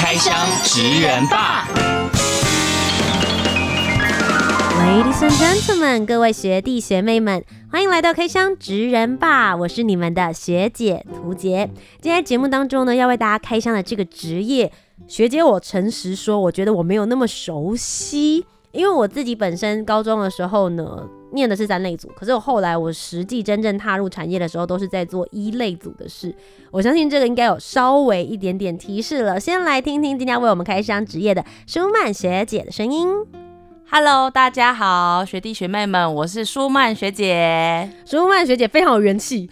开箱职人吧 Ladies and gentlemen， 各位学弟学妹们，欢迎来到开箱职人吧，我是你们的学姐涂洁。今天节目当中呢，要为大家开箱的这个职业，学姐我诚实说，我觉得我没有那么熟悉，因为我自己本身高中的时候呢念的是3类组，可是我后来我实际真正踏入产业的时候都是在做1类组的事，我相信这个应该有稍微一点点提示了。先来听听今天为我们开箱职业的舒曼学姐的声音。Hello， 大家好，学弟学妹们，我是舒曼学姐。舒曼学姐非常有元气，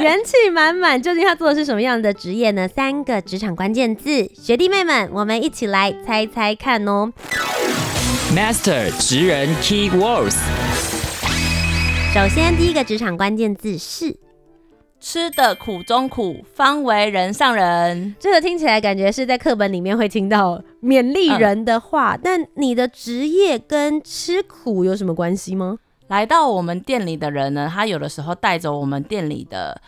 元气满满。究竟她做的是什么样的职业呢？3个职场关键字，学弟妹们，我们一起来猜猜看哦。Master 职人 Key Words。 首先第一个职场关键字是吃的苦中苦，方为人上人。这个听起来感觉是在课本里面会听到勉励人的话，但你的职业跟吃苦有什么关系吗？来到我们店里的人呢，他有的时候带着我们店里的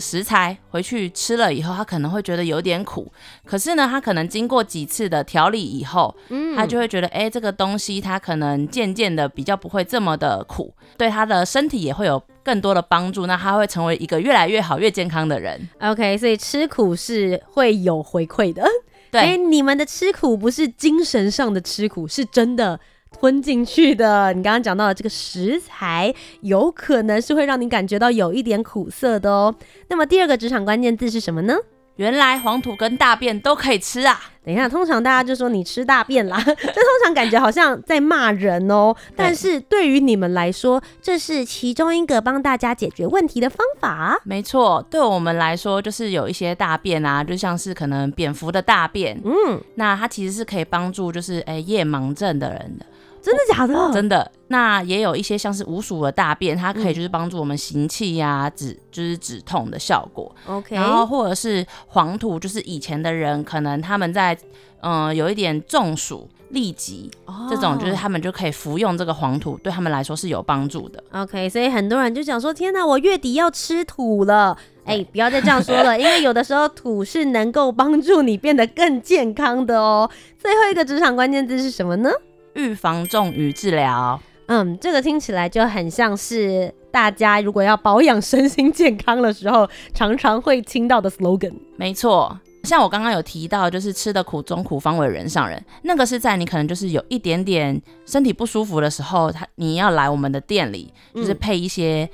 食材回去吃了以后，他可能会觉得有点苦，可是呢他可能经过几次的调理以后，他就会觉得这个东西他可能渐渐的比较不会这么的苦，对他的身体也会有更多的帮助，那他会成为一个越来越好越健康的人。 OK， 所以吃苦是会有回馈的。对，所以你们的吃苦不是精神上的吃苦，是真的吞进去的，你刚刚讲到的这个食材有可能是会让你感觉到有一点苦涩的哦。那么第2个职场关键字是什么呢？原来黄土跟大便都可以吃啊。等一下，通常大家就说你吃大便啦，这通常感觉好像在骂人哦。但是对于你们来说，这是其中一个帮大家解决问题的方法。没错，对我们来说就是有一些大便啊，就像是可能蝙蝠的大便，那它其实是可以帮助就是夜盲症的人的。真的假的？真的。那也有一些像是鼯鼠的大便，它可以就是帮助我们行气啊，就是止痛的效果。OK。然后或者是黄土，就是以前的人可能他们在有一点中暑、痢疾这种，就是他们就可以服用这个黄土，对他们来说是有帮助的。OK， 所以很多人就想说，天哪，我月底要吃土了。不要再这样说了，因为有的时候土是能够帮助你变得更健康的哦。最后一个职场关键字是什么呢？预防重于治疗。这个听起来就很像是大家如果要保养身心健康的时候常常会听到的 slogan。 没错，像我刚刚有提到就是吃的苦中苦，方为人上人，那个是在你可能就是有一点点身体不舒服的时候，你要来我们的店里就是配一些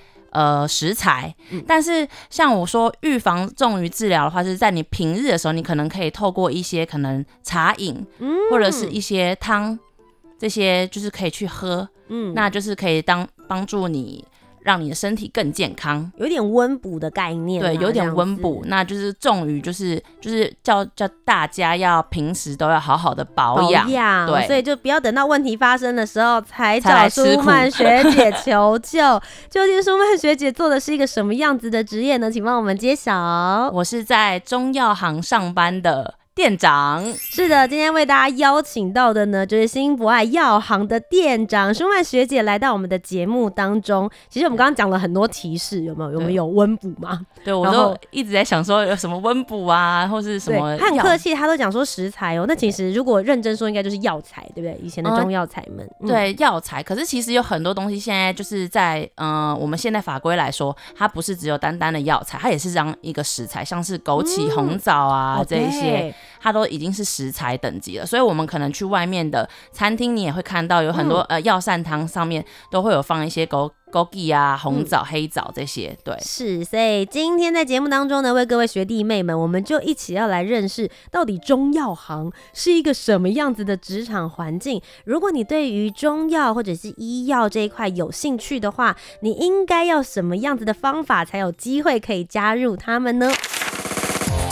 食材，但是像我说预防重于治疗的话，是在你平日的时候，你可能可以透过一些可能茶饮或者是一些汤，这些就是可以去喝，那就是可以帮助你，让你的身体更健康，有点温补的概念。对，有点温补，那就是重于就是叫大家要平时都要好好的保养，对，所以就不要等到问题发生的时候才找舒曼学姐求救。究竟舒曼学姐做的是一个什么样子的职业呢？请帮我们揭晓。我是在中药行上班的店长。是的，今天为大家邀请到的呢，就是新博爱药行的店长舒曼学姐来到我们的节目当中。其实我们刚刚讲了很多提示，有没有温补嘛？对，我都一直在想说有什么温补啊，或是什么。他很客气，他都讲说食材哦。那其实如果认真说，应该就是药材，对不对？以前的中药材们，对，药材。可是其实有很多东西现在就是在我们现在法规来说，它不是只有单单的药材，它也是当一个食材，像是枸杞、红枣啊这一些。它都已经是食材等级了，所以我们可能去外面的餐厅，你也会看到有很多药膳汤上面都会有放一些枸杞啊、红枣、黑枣这些。对，是。所以今天在节目当中呢，为各位学弟妹们，我们就一起要来认识到底中药行是一个什么样子的职场环境。如果你对于中药或者是医药这一块有兴趣的话，你应该要什么样子的方法才有机会可以加入他们呢？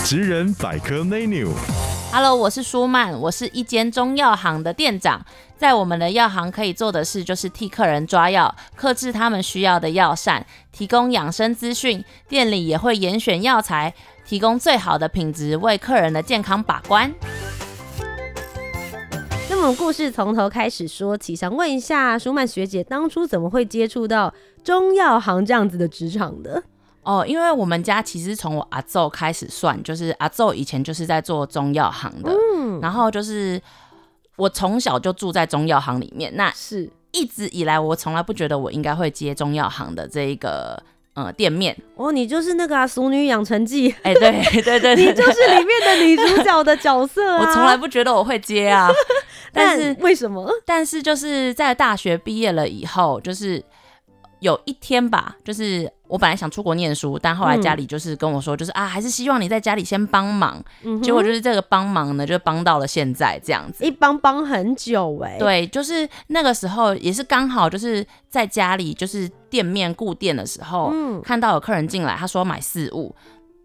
职人百科 menu。Hello， 我是舒曼，我是一间中药行的店长。在我们的药行可以做的事就是替客人抓药，客制他们需要的药膳，提供养生资讯。店里也会严选药材，提供最好的品质，为客人的健康把关。那么故事从头开始说起，想问一下舒曼学姐，当初怎么会接触到中药行这样子的职场的？哦，因为我们家其实从我阿祖开始算，就是阿祖以前就是在做中药行的，然后就是我从小就住在中药行里面，那是一直以来我从来不觉得我应该会接中药行的这一个店面。哦，你就是那个啊，《俗女养成记》哎，对对对，你就是里面的女主角的角色啊。我从来不觉得我会接啊，但是为什么？但是就是在大学毕业了以后，就是有一天吧，就是。我本来想出国念书，但后来家里就是跟我说，就是还是希望你在家里先帮忙。结果就是这个帮忙呢，就帮到了现在这样子，一帮很久哎。对，就是那个时候也是刚好就是在家里就是店面顾店的时候，看到有客人进来，他说买四物，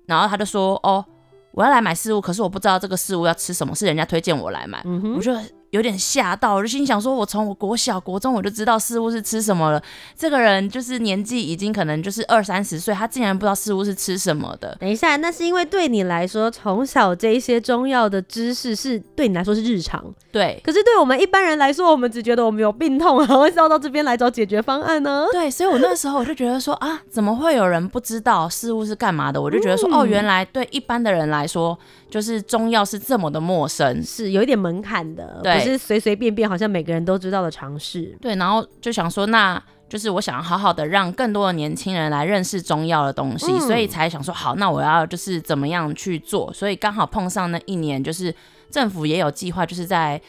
然后他就说哦，我要来买四物，可是我不知道这个四物要吃什么，是人家推荐我来买，我就有点吓到，我就心想说，我从我国小国中我就知道事物是吃什么了，这个人就是年纪已经可能就是20-30岁，他竟然不知道事物是吃什么的。等一下，那是因为对你来说，从小这一些中药的知识是对你来说是日常，对，可是对我们一般人来说，我们只觉得我们有病痛，然后会绕到这边来找解决方案呢。对，所以我那时候我就觉得说啊，怎么会有人不知道事物是干嘛的，我就觉得说哦，原来对一般的人来说就是中药是这么的陌生，是有一点门槛的，对，不是随随便便好像每个人都知道的常识。对，然后就想说，那就是我想好好的让更多的年轻人来认识中药的东西，所以才想说好，那我要就是怎么样去做。所以刚好碰上那一年，就是政府也有计划，就是在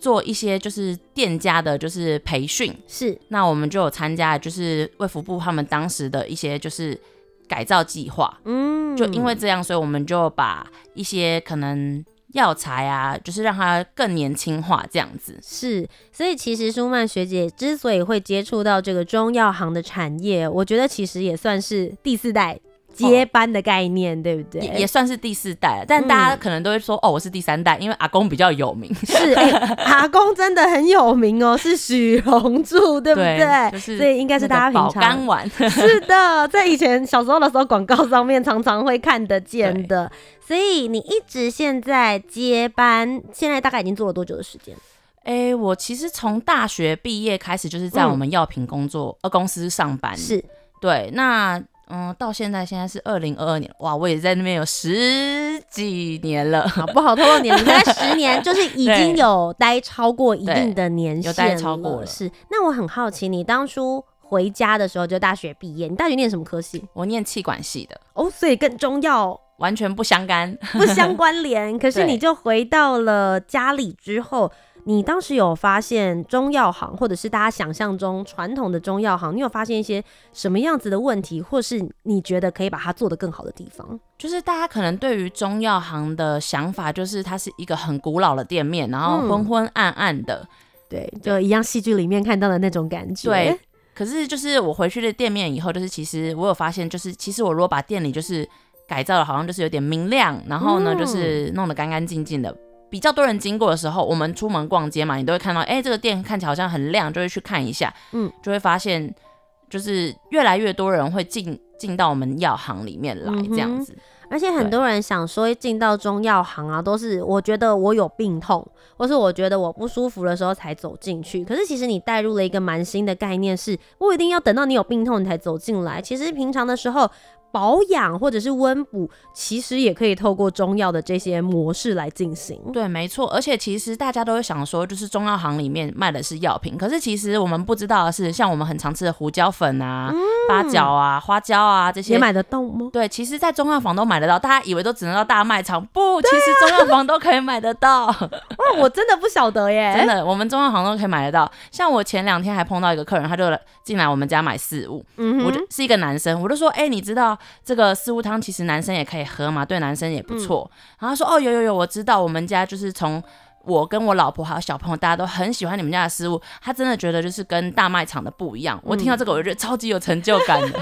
做一些就是店家的就是培训，是，那我们就有参加就是卫福部他们当时的一些就是改造计划，就因为这样，所以我们就把一些可能药材啊，就是让它更年轻化这样子。是，所以其实舒曼学姐之所以会接触到这个中药行的产业，我觉得其实也算是第四代接班的概念，对不对？也算是第四代了，但大家可能都会说哦，我是第三代，因为阿公比较有名。是，阿公真的很有名哦，是许荣柱，对不对？对，就是、所以应该是大家平常保肝丸。是的，在以前小时候的时候，广告上面常常会看得见的。所以你一直现在接班，现在大概已经做了多久的时间？欸，我其实从大学毕业开始，就是在我们药品工作公司上班。是，对，那。到现在是2022年，哇，我也在那边有10几年了，好不好？透露年龄，大概10年，就是已经有待超过一定的年限了，有待超过了。是，那我很好奇，你当初回家的时候就大学毕业，你大学念什么科系？我念气管系的。哦，所以跟中药完全不相干，不相关联。可是你就回到了家里之后。你当时有发现中药行，或者是大家想象中传统的中药行，你有发现一些什么样子的问题，或是你觉得可以把它做得更好的地方？就是大家可能对于中药行的想法，就是它是一个很古老的店面，然后昏昏暗暗的，对，就一样戏剧里面看到的那种感觉。对，可是就是我回去的店面以后，就是其实我有发现，就是其实我如果把店里就是改造的好像就是有点明亮，然后呢就是弄得干干净净的。比较多人经过的时候，我们出门逛街嘛，你都会看到，这个店看起来好像很亮，就会去看一下，就会发现，就是越来越多人会进到我们药行里面来这样子。而且很多人想说进到中药行啊，都是我觉得我有病痛，或是我觉得我不舒服的时候才走进去。可是其实你带入了一个蛮新的概念是，不一定要等到你有病痛你才走进来，其实平常的时候。保养或者是温补，其实也可以透过中药的这些模式来进行。对，没错。而且其实大家都会想说，就是中药行里面卖的是药品，可是其实我们不知道的是，像我们很常吃的胡椒粉啊、八角啊、花椒啊这些，也买得到吗？对，其实，在中药房都买得到。大家以为都只能到大卖场，不，其实中药房都可以买得到。哇，我真的不晓得耶！真的，我们中药行都可以买得到。像我前2天还碰到一个客人，他就进来我们家买四物，我就是一个男生，我就说，你知道？这个四物汤其实男生也可以喝嘛，对男生也不错。然后他说哦，有，我知道，我们家就是从我跟我老婆还有小朋友大家都很喜欢你们家的食物，他真的觉得就是跟大卖场的不一样、嗯、我听到这个我就觉得超级有成就感的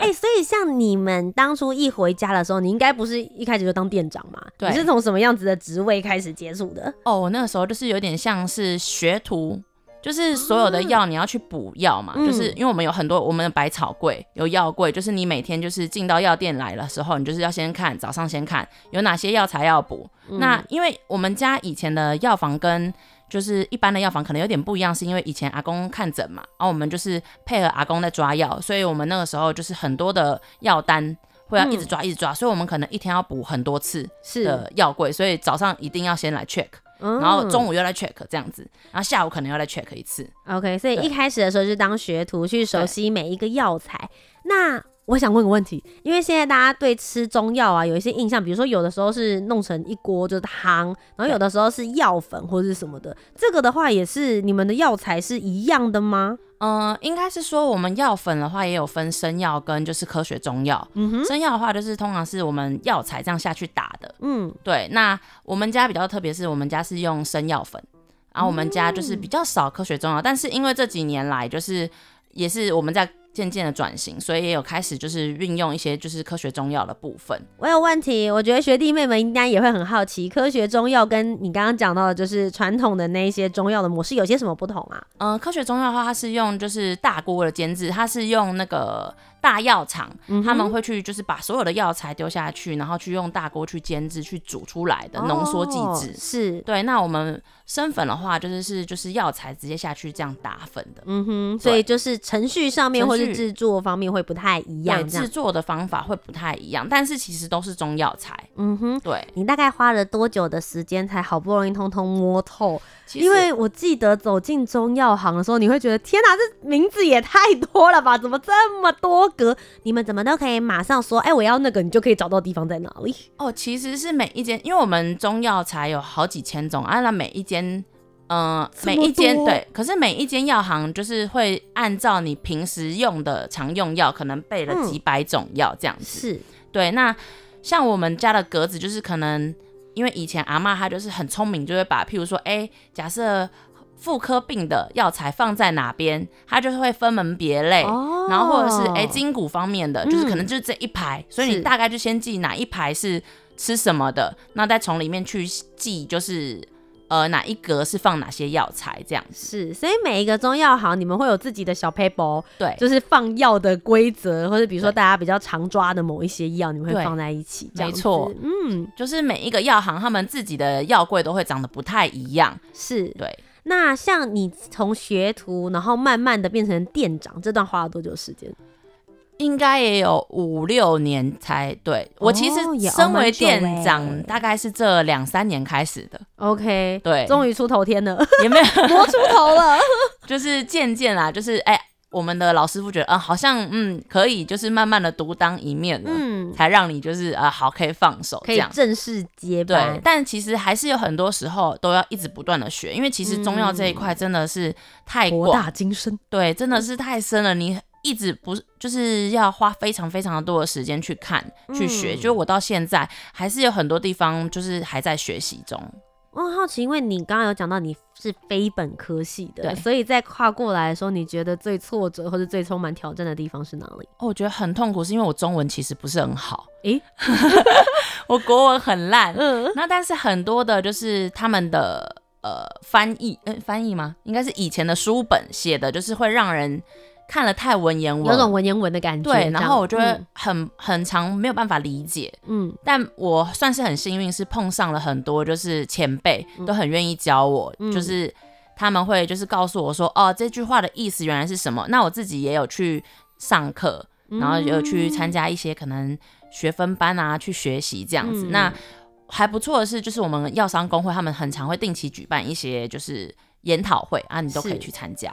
哎、欸，所以像你们当初一回家的时候，你应该不是一开始就当店长嘛？对，你是从什么样子的职位开始接触的？哦，我那个时候就是有点像是学徒，就是所有的药你要去补药嘛、嗯、就是因为我们有很多我们的百草柜有药柜，就是你每天就是进到药店来的时候，你就是要先看，早上先看有哪些药材要补、嗯、那因为我们家以前的药房跟就是一般的药房可能有点不一样，是因为以前阿公看诊嘛，然后我们就是配合阿公在抓药，所以我们那个时候就是很多的药单会要一直抓一直抓、嗯、所以我们可能一天要补很多次的药柜，所以早上一定要先来 check， 然后中午又来 check 这样子，然后下午可能又来 check 一次。 OK， 所以一开始的时候就当学徒去熟悉每一个药材。那我想问个问题，因为现在大家对吃中药啊有一些印象，比如说有的时候是弄成一锅就是汤，然后有的时候是药粉或是什么的，这个的话也是你们的药材是一样的吗？应该是说我们药粉的话也有分生药跟就是科学中药、嗯、生药的话就是通常是我们药材这样下去打的，嗯，对。那我们家比较特别是我们家是用生药粉，然后我们家就是比较少科学中药、嗯、但是因为这几年来就是也是我们在渐渐的转型，所以也有开始就是运用一些就是科学中药的部分。我有问题，我觉得学弟妹们应该也会很好奇，科学中药跟你刚刚讲到的就是传统的那些中药的模式有些什么不同啊？科学中药的话它是用就是大锅的煎制，它是用那个大药厂、嗯、他们会去就是把所有的药材丢下去，然后去用大锅去煎制去煮出来的浓缩剂制，是对。那我们生粉的话就是药材直接下去这样打粉的，嗯哼，所以就是程序上面或是制作方面会不太一样，对，制作的方法会不太一样，但是其实都是中药材，嗯哼，对。你大概花了多久的时间才好不容易通通摸透？因为我记得走进中药行的时候，你会觉得天哪，这名字也太多了吧，怎么这么多？你们怎么都可以马上说，哎、欸，我要那个，你就可以找到地方在哪里哦。其实是每一间，因为我们中药材有好几千种啊，那每一间，每一间对，可是每一间药行就是会按照你平时用的常用药，可能备了几百种药这样子。是，对。那像我们家的格子，就是可能因为以前阿嬷她就是很聪明，就会把譬如说，哎、欸，假设妇科病的药材放在哪边，它就是会分门别类、哦、然后或者是筋骨方面的、嗯、就是可能就是这一排，所以你大概就先记哪一排是吃什么的，那再从里面去记就是哪一格是放哪些药材这样子。是，所以每一个中药行你们会有自己的小 paper， 对，就是放药的规则，或者比如说大家比较常抓的某一些药你们会放在一起这样子，没错，嗯，就是每一个药行他们自己的药柜都会长得不太一样，是，对。那像你从学徒然后慢慢的变成店长，这段花了多久时间？应该也有5-6年才对、哦、我其实身为店长大概是这2-3年开始的。 OK， 对，终于出头天了，也没有摸出头了就是渐渐啦，就是哎、欸，我们的老师傅觉得好像可以就是慢慢的独当一面了、才让你就是好可以放手，可以正式接班。对，但其实还是有很多时候都要一直不断的学，因为其实中药这一块真的是太广，博大精深，对，真的是太深了，你一直不就是要花非常非常多的时间去看去学，就是我到现在还是有很多地方就是还在学习中。我很好奇，因为你刚刚有讲到你是非本科系的，所以在跨过来的时候，你觉得最挫折或是最充满挑战的地方是哪里？哦，我觉得很痛苦，是因为我中文其实不是很好，我国文很烂，那但是很多的就是他们的翻译吗？应该是以前的书本写的，就是会让人看了太文言文，有种文言文的感觉。对，然后我觉得很常没有办法理解，但我算是很幸运，是碰上了很多就是前辈都很愿意教我，就是他们会就是告诉我说，哦，这句话的意思原来是什么。那我自己也有去上课，然后也有去参加一些可能学分班啊，去学习这样子。那还不错的是，就是我们药商公会他们很常会定期举办一些就是研讨会啊，你都可以去参加。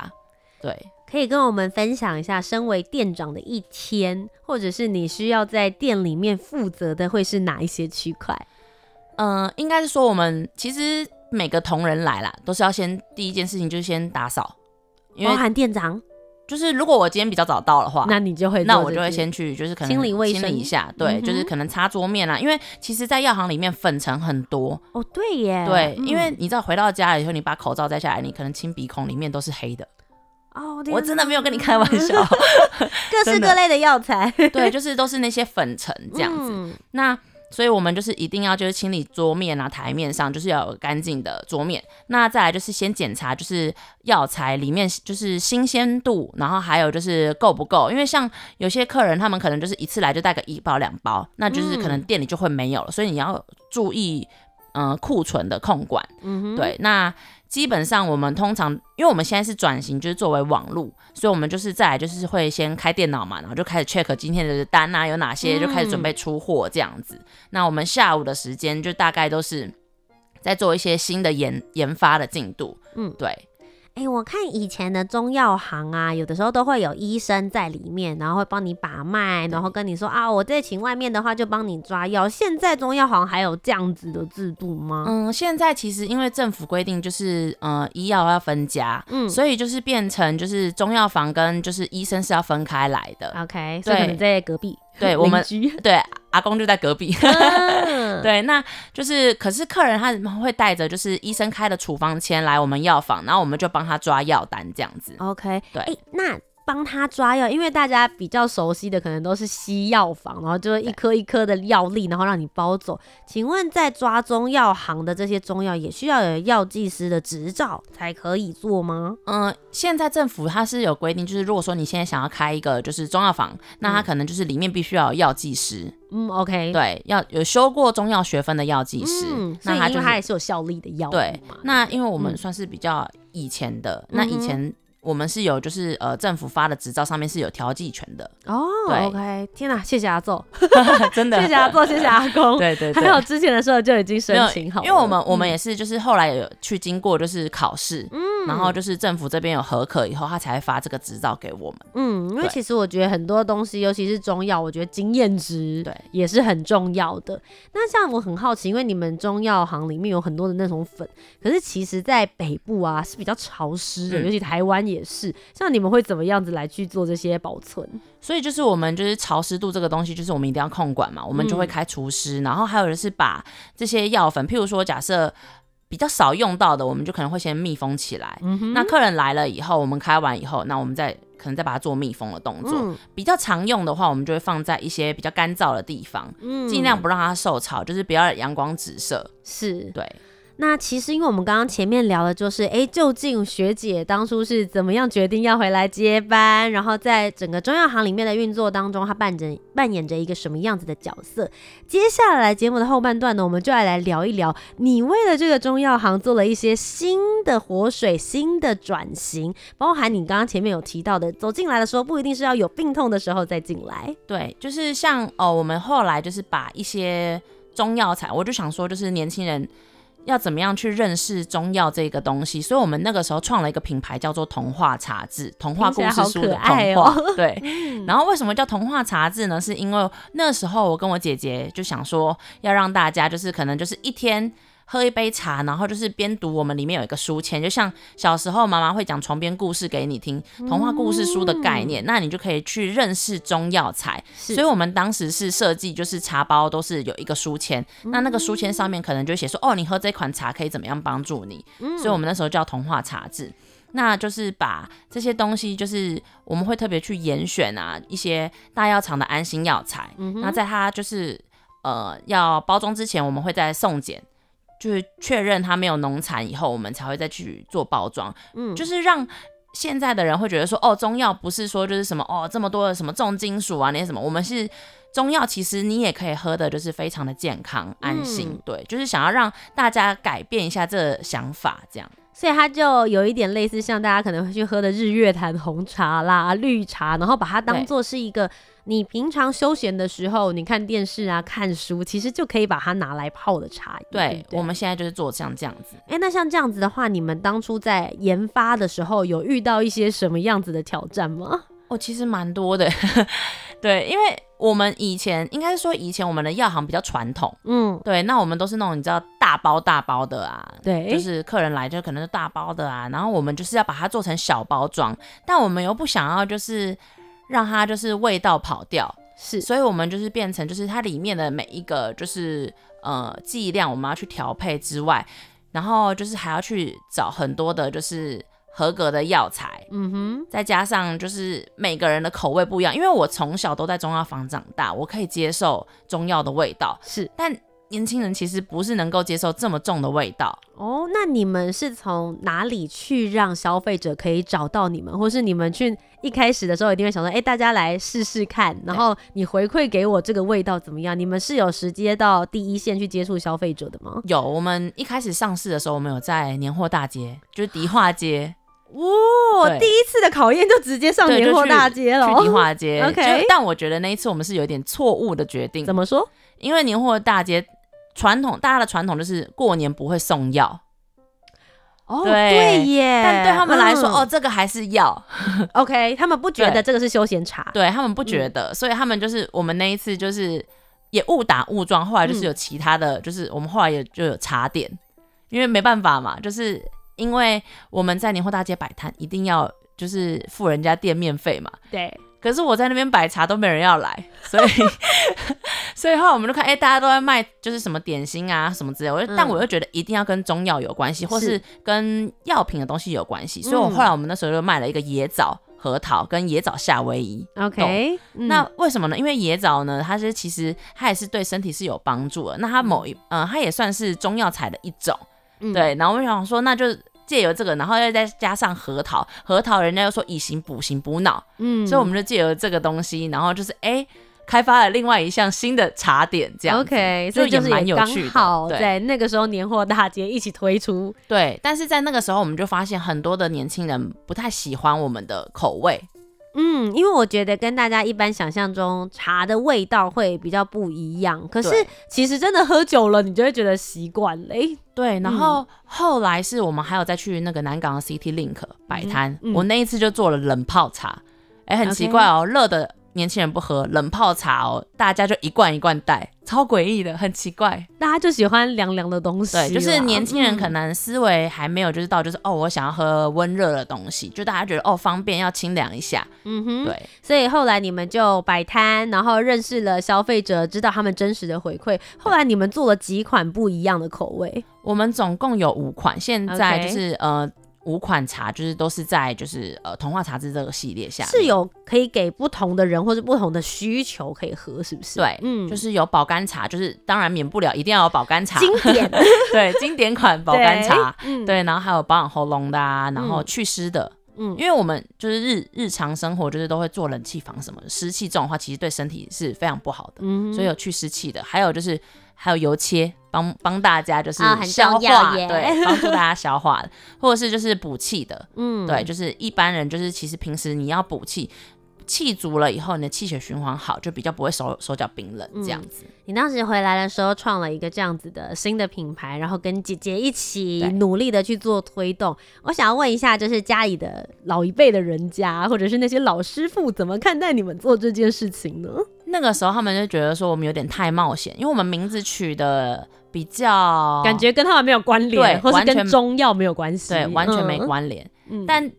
对，可以跟我们分享一下身为店长的一天，或者是你需要在店里面负责的会是哪一些区块？应该是说我们其实每个同仁来啦，都是要先第一件事情就是先打扫，包含店长，就是如果我今天比较早到的话，那你就会，那我就会先去，就是可能清理卫生一下，对，就是可能擦桌面啊，因为其实在药行里面粉尘很多哦，对耶，对，因为你知道回到家以后，你把口罩摘下来，你可能清鼻孔里面都是黑的。哦，我真的没有跟你开玩笑，各式各类的药材，对，就是都是那些粉尘这样子。那所以我们就是一定要就是清理桌面啊，台面上就是要有干净的桌面。那再来就是先检查就是药材里面就是新鲜度，然后还有就是够不够，因为像有些客人他们可能就是一次来就带个1包2包，那就是可能店里就会没有了，所以你要注意库存的控管。对，那基本上我们通常，因为我们现在是转型，就是作为网路，所以我们就是再来就是会先开电脑嘛，然后就开始 check 今天的单啊有哪些，就开始准备出货这样子。那我们下午的时间就大概都是在做一些新的 研发的进度。对。欸，我看以前的中药行啊，有的时候都会有医生在里面，然后会帮你把脉，然后跟你说啊，我这请外面的话就帮你抓药。现在中药行还有这样子的制度吗？现在其实因为政府规定就是医药要分家，所以就是变成就是中药房跟就是医生是要分开来的。OK， 所以可能在隔壁。对，我们对阿公就在隔壁。对，那就是可是客人他会带着就是医生开的处方签来我们药房，然后我们就帮他抓药单这样子。OK， 对，欸，那帮他抓药，因为大家比较熟悉的可能都是西药房，然后就是一颗一颗的药粒，然后让你包走。请问在抓中药行的这些中药也需要有药剂师的执照才可以做吗？现在政府它是有规定，就是如果说你现在想要开一个就是中药房，那它可能就是里面必须要有药剂师。OK， 对，要有修过中药学分的药剂师，那它就是，所以因为它也是有效力的药物嘛。对，那因为我们算是比较以前的，那以前我们是有就是政府发的执照上面是有调剂权的哦。OK， 天哪，谢谢阿宙，真的谢谢阿宙，谢谢阿公。对对对，还有之前的时候就已经申请好了，因为我们也是就是后来有去经过就是考试，然后就是政府这边有核可以后，他才会发这个执照给我们。因为其实我觉得很多东西，尤其是中药，我觉得经验值也是很重要的。那像我很好奇，因为你们中药行里面有很多的那种粉，可是其实在北部啊是比较潮湿的，尤其台湾也是，像你们会怎么样子来去做这些保存？所以就是我们就是潮湿度这个东西，就是我们一定要控管嘛，我们就会开除湿，然后还有就是把这些药粉，譬如说假设比较少用到的，我们就可能会先密封起来。那客人来了以后，我们开完以后，那我们再可能再把它做密封的动作。比较常用的话，我们就会放在一些比较干燥的地方，尽量不让它受潮，就是不要阳光直射。是，对。那其实因为我们刚刚前面聊的就是究竟学姐当初是怎么样决定要回来接班，然后在整个中药行里面的运作当中，她扮演着一个什么样子的角色。接下来节目的后半段呢，我们就来聊一聊你为了这个中药行做了一些新的活水，新的转型，包含你刚刚前面有提到的走进来的时候不一定是要有病痛的时候再进来。对，就是像我们后来就是把一些中药材，我就想说就是年轻人要怎么样去认识中药这个东西，所以我们那个时候创了一个品牌叫做童话茶渍，童话故事书的童话。对，然后为什么叫童话茶渍呢？是因为那时候我跟我姐姐就想说要让大家就是可能就是一天喝一杯茶，然后就是边读我们里面有一个书签，就像小时候妈妈会讲床边故事给你听，童话故事书的概念，那你就可以去认识中药材。所以我们当时是设计就是茶包都是有一个书签，那个书签上面可能就写说你喝这款茶可以怎么样帮助你，所以我们那时候叫童话茶渍。那就是把这些东西，就是我们会特别去严选啊一些大药厂的安心药材，那在它就是要包装之前，我们会再送检，就是确认它没有农残以后，我们才会再去做包装。就是让现在的人会觉得说，中药不是说就是什么这么多的什么重金属啊那些什么，我们是中药，其实你也可以喝的，就是非常的健康安心。对，就是想要让大家改变一下这个想法，这样。所以它就有一点类似像大家可能会去喝的日月潭红茶啦、绿茶，然后把它当作是一个你平常休闲的时候，你看电视啊、看书，其实就可以把它拿来泡的茶。 对，我们现在就是做像这样子。那像这样子的话，你们当初在研发的时候有遇到一些什么样子的挑战吗？其实蛮多的。对，因为我们以前应该说以前我们的药行比较传统，对，那我们都是那种你知道大包大包的啊，对，就是客人来就可能是大包的啊，然后我们就是要把它做成小包装，但我们又不想要就是让它就是味道跑掉，是，所以我们就是变成就是它里面的每一个就是剂量我们要去调配之外，然后就是还要去找很多的就是合格的药材，嗯哼，再加上就是每个人的口味不一样，因为我从小都在中药房长大，我可以接受中药的味道，是，但年轻人其实不是能够接受这么重的味道哦。那你们是从哪里去让消费者可以找到你们，或是你们去一开始的时候一定会想说，欸，大家来试试看，然后你回馈给我这个味道怎么样？你们是有直接到第一线去接触消费者的吗？有，我们一开始上市的时候，我们有在年货大街，就是迪化街。哇，第一次的考验就直接上年货大街了，去迪化街。OK， 但我觉得那一次我们是有点错误的决定。怎么说？因为年货大街传统，大家的传统就是过年不会送药。哦，对耶。但对他们来说，哦，这个还是药。OK， 他们不觉得这个是休闲茶，对他们不觉得，所以他们就是我们那一次就是也误打误撞，后来就是有其他的，就是我们后来也就有茶点，因为没办法嘛，就是。因为我们在年货大街摆摊，一定要就是付人家店面费嘛。对。可是我在那边摆茶都没人要来，所以后来我们就看，大家都在卖就是什么点心啊什么之类的，但我又觉得一定要跟中药有关系，或是跟药品的东西有关系，所以我后来我们那时候就卖了一个椰枣核桃跟椰枣夏威夷。OK，那为什么呢？因为椰枣呢，它是其实它也是对身体是有帮助的，那它它也算是中药材的一种。对，然后我们想说，那就借由这个，然后又再加上核桃人家又说以形补形补脑，所以我们就借由这个东西，然后就是开发了另外一项新的茶点，这样子 OK， 所以就是也刚好在那个时候年货大街一起推出。对，但是在那个时候我们就发现很多的年轻人不太喜欢我们的口味。因为我觉得跟大家一般想象中茶的味道会比较不一样，可是其实真的喝久了你就会觉得习惯了。对，然后后来是我们还有再去那个南港的 City Link 摆摊，我那一次就做了冷泡茶，很奇怪哦，热的年轻人不喝，冷泡茶哦，大家就一罐一罐带，超诡异的，很奇怪。大家就喜欢凉凉的东西。对，就是年轻人可能思维还没有就是到就是我想要喝温热的东西，就大家觉得方便要清凉一下。对。所以后来你们就摆摊，然后认识了消费者，知道他们真实的回馈。后来你们做了几款不一样的口味？我们总共有5款，现在就是5款茶就是都是在就是童话茶之这个系列下，是有可以给不同的人或是不同的需求可以喝，是不是？对，就是有保肝茶，就是当然免不了一定要有保肝茶，经典对，经典款保肝茶， 对，然后还有保养喉咙的啊，然后祛湿的，因为我们就是日常生活就是都会做冷气房什么的，湿气重的话其实对身体是非常不好的，所以有祛湿气的，还有就是还有油切，帮大家就是消化，对，帮助大家消化的，或者是就是补气的，对，就是一般人就是其实平时你要补气，气足了以后你的气血循环好，就比较不会手脚冰冷这样子。你当时回来的时候创了一个这样子的新的品牌，然后跟姐姐一起努力的去做推动。我想要问一下，就是家里的老一辈的人家，或者是那些老师傅，怎么看待你们做这件事情呢？那个时候他们就觉得说我们有点太冒险，因为我们名字取的比较感觉跟他们没有关联，或是跟中药没有关系，对，完全没关联。但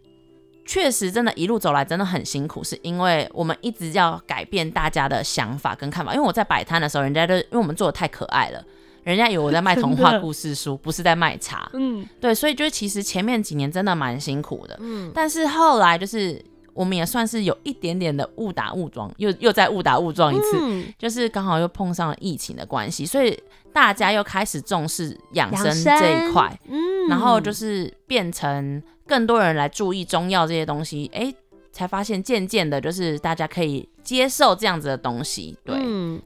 确实真的一路走来真的很辛苦，是因为我们一直要改变大家的想法跟看法。因为我在摆摊的时候，人家就因为我们做的太可爱了，人家以为我在卖童话故事书，不是在卖茶。对，所以就其实前面几年真的蛮辛苦的。但是后来就是我们也算是有一点点的误打误撞，又再误打误撞一次，就是刚好又碰上了疫情的关系，所以大家又开始重视养生这一块，然后就是变成更多人来注意中药这些东西，才发现渐渐的就是大家可以接受这样子的东西，对，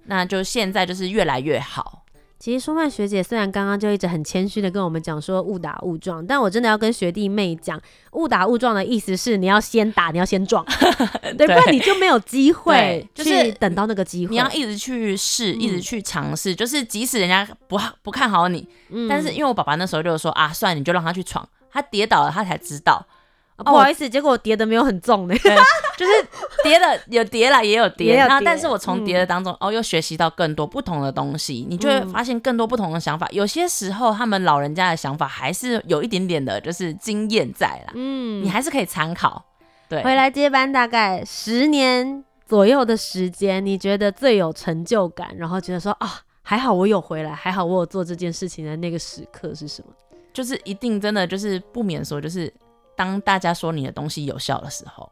那就现在就是越来越好。其实舒曼学姐虽然刚刚就一直很谦虚的跟我们讲说误打误撞，但我真的要跟学弟妹讲，误打误撞的意思是你要先撞对，不然你就没有机会去等到那个机会，你要一直去试，一直去尝试，就是即使人家不看好你，但是因为我爸爸那时候就说啊，算了，你就让他去闯，他跌倒了他才知道不好意思，结果我跌的没有很重呢，就是跌的有跌啦，也有跌，然后但是我从跌的当中又学习到更多不同的东西，你就会发现更多不同的想法。有些时候他们老人家的想法还是有一点点的，就是经验在啦，你还是可以参考。对，回来接班大概10年左右的时间，你觉得最有成就感，然后觉得说啊，还好我有回来，还好我有做这件事情的那个时刻是什么？就是一定真的就是不免说就是。当大家说你的东西有效的时候，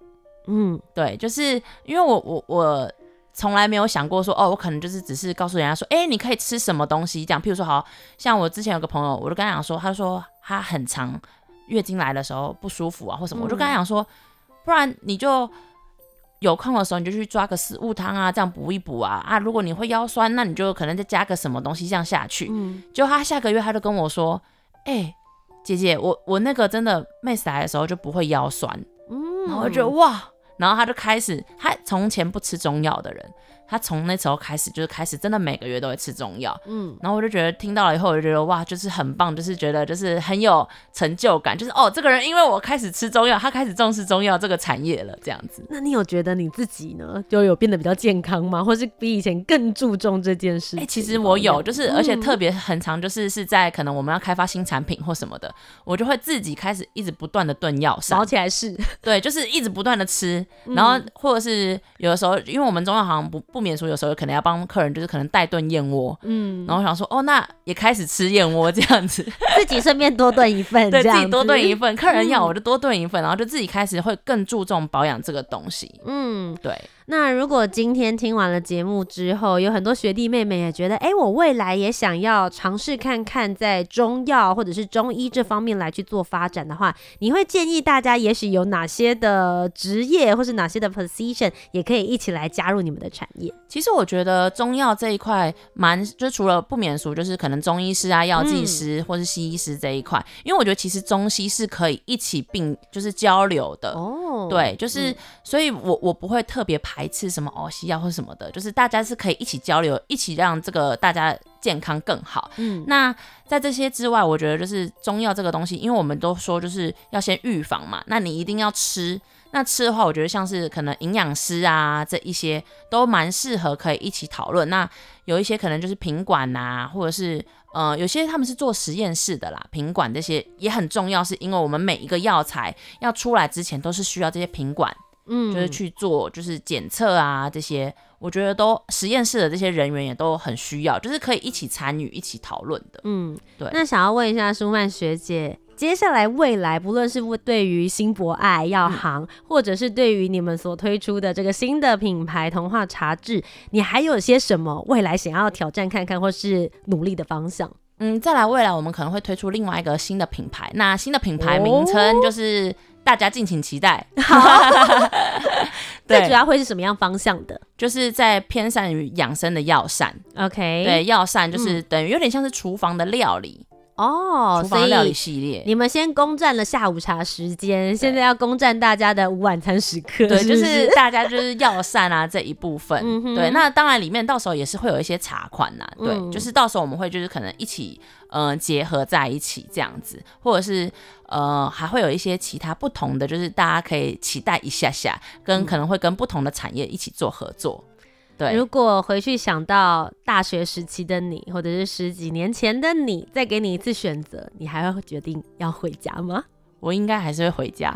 对，就是因为我从来没有想过说，我可能就是只是告诉人家说，你可以吃什么东西这样。譬如说，好像我之前有个朋友，我就跟他讲说，他说他很常月经来的时候不舒服啊或什么，我就跟他讲说，不然你就有空的时候你就去抓个食物汤啊，这样补一补啊。如果你会腰酸，那你就可能再加个什么东西这样下去。结果他下个月他就跟我说，姐姐，我那个真的妹子来的时候就不会腰酸，然后我就觉得哇，然后他就开始，他从前不吃中药的人，他从那时候开始就是开始真的每个月都会吃中药，然后我就觉得听到了以后，我就觉得哇，就是很棒，就是觉得就是很有成就感，就是这个人因为我开始吃中药，他开始重视中药这个产业了，这样子。那你有觉得你自己呢，就有变得比较健康吗？或是比以前更注重这件事情？其实我有，就是而且特别很常就是在可能我们要开发新产品或什么的，我就会自己开始一直不断的炖药膳，熬起来是，对，就是一直不断的吃，然后或者是有的时候，因为我们中药好像不免说有时候可能要帮客人就是可能带炖燕窝，然后想说那也开始吃燕窝这样子，自己顺便多炖一份，对，自己多炖一份，客人要我就多炖一份，然后就自己开始会更注重保养这个东西。对。那如果今天听完了节目之后，有很多学弟妹妹也觉得我未来也想要尝试看看在中药或者是中医这方面来去做发展的话，你会建议大家也许有哪些的职业或是哪些的 position 也可以一起来加入你们的产业？其实我觉得中药这一块就除了不免俗就是可能中医师啊、药剂师或是西医师这一块，因为我觉得其实中西是可以一起并就是交流的对，就是所以我不会特别排斥什么西药或什么的，就是大家是可以一起交流，一起让这个大家健康更好。那在这些之外，我觉得就是中药这个东西，因为我们都说就是要先预防嘛，那你一定要吃，那吃的话我觉得像是可能营养师啊这一些都蛮适合可以一起讨论。那有一些可能就是品管啊，或者是有些他们是做实验室的啦，品管这些也很重要，是因为我们每一个药材要出来之前都是需要这些品管就是去做就是检测啊这些，我觉得都实验室的这些人员也都很需要，就是可以一起参与一起讨论的。对。那想要问一下舒曼学姐，接下来未来不论是对于新博爱药行或者是对于你们所推出的这个新的品牌童话茶制，你还有些什么未来想要挑战看看或是努力的方向？再来未来我们可能会推出另外一个新的品牌，那新的品牌名称就是大家敬请期待。好，最主要会是什么样方向的？就是在偏善于养生的药膳。OK， 对，药膳就是等于有点像是厨房的料理。厨房料理系列，你们先攻占了下午茶时间，现在要攻占大家的午晚餐时刻，对，就是大家就是药膳啊这一部分。对，那当然里面到时候也是会有一些茶款啦，对，就是到时候我们会就是可能一起结合在一起这样子，或者是还会有一些其他不同的，就是大家可以期待一下下，可能会跟不同的产业一起做合作。对，如果回去想到大学时期的你，或者是十几年前的你，再给你一次选择，你还会决定要回家吗？我应该还是会回家，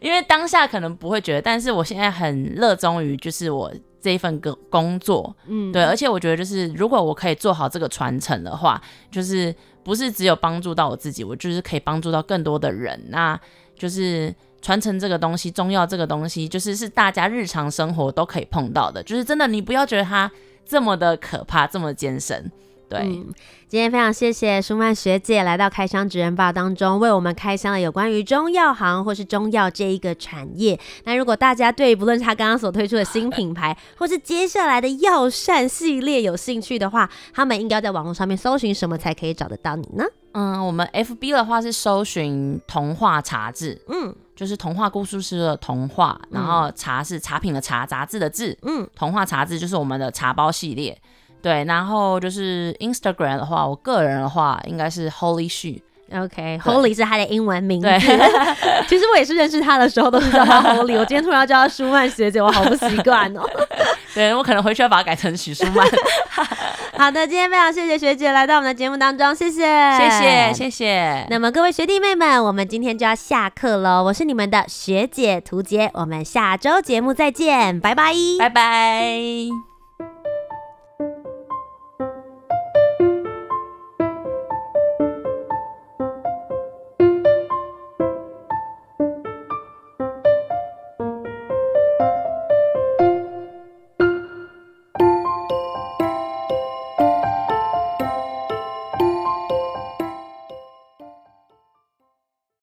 因为当下可能不会觉得，但是我现在很热衷于就是我这一份工作，对，而且我觉得就是如果我可以做好这个传承的话，就是不是只有帮助到我自己，我就是可以帮助到更多的人，那就是传承这个东西，中药这个东西，就是大家日常生活都可以碰到的，就是真的，你不要觉得它这么的可怕，这么艰深。对，今天非常谢谢舒曼学姐来到开箱职人吧当中，为我们开箱了有关于中药行或是中药这一个产业。那如果大家对于不论她刚刚所推出的新品牌或是接下来的药膳系列有兴趣的话，他们应该在网络上面搜寻什么才可以找得到你呢？我们 FB 的话是搜寻童话茶制，就是童话故事师的童话，然后茶是茶品的茶，杂志的志，童话茶制就是我们的茶包系列。对，然后就是 Instagram 的话，我个人的话应该是 Holly Xu OK， Holly 是他的英文名字。其实我也是认识他的时候都是叫他 Holly， 我今天突然要叫他舒曼学姐，我好不习惯哦。对，我可能回去要把它改成许舒曼。好的，今天非常谢谢学姐来到我们的节目当中，谢谢，谢谢，谢谢。那么各位学弟妹们，我们今天就要下课咯，我是你们的学姐涂洁，我们下周节目再见，拜拜，拜拜。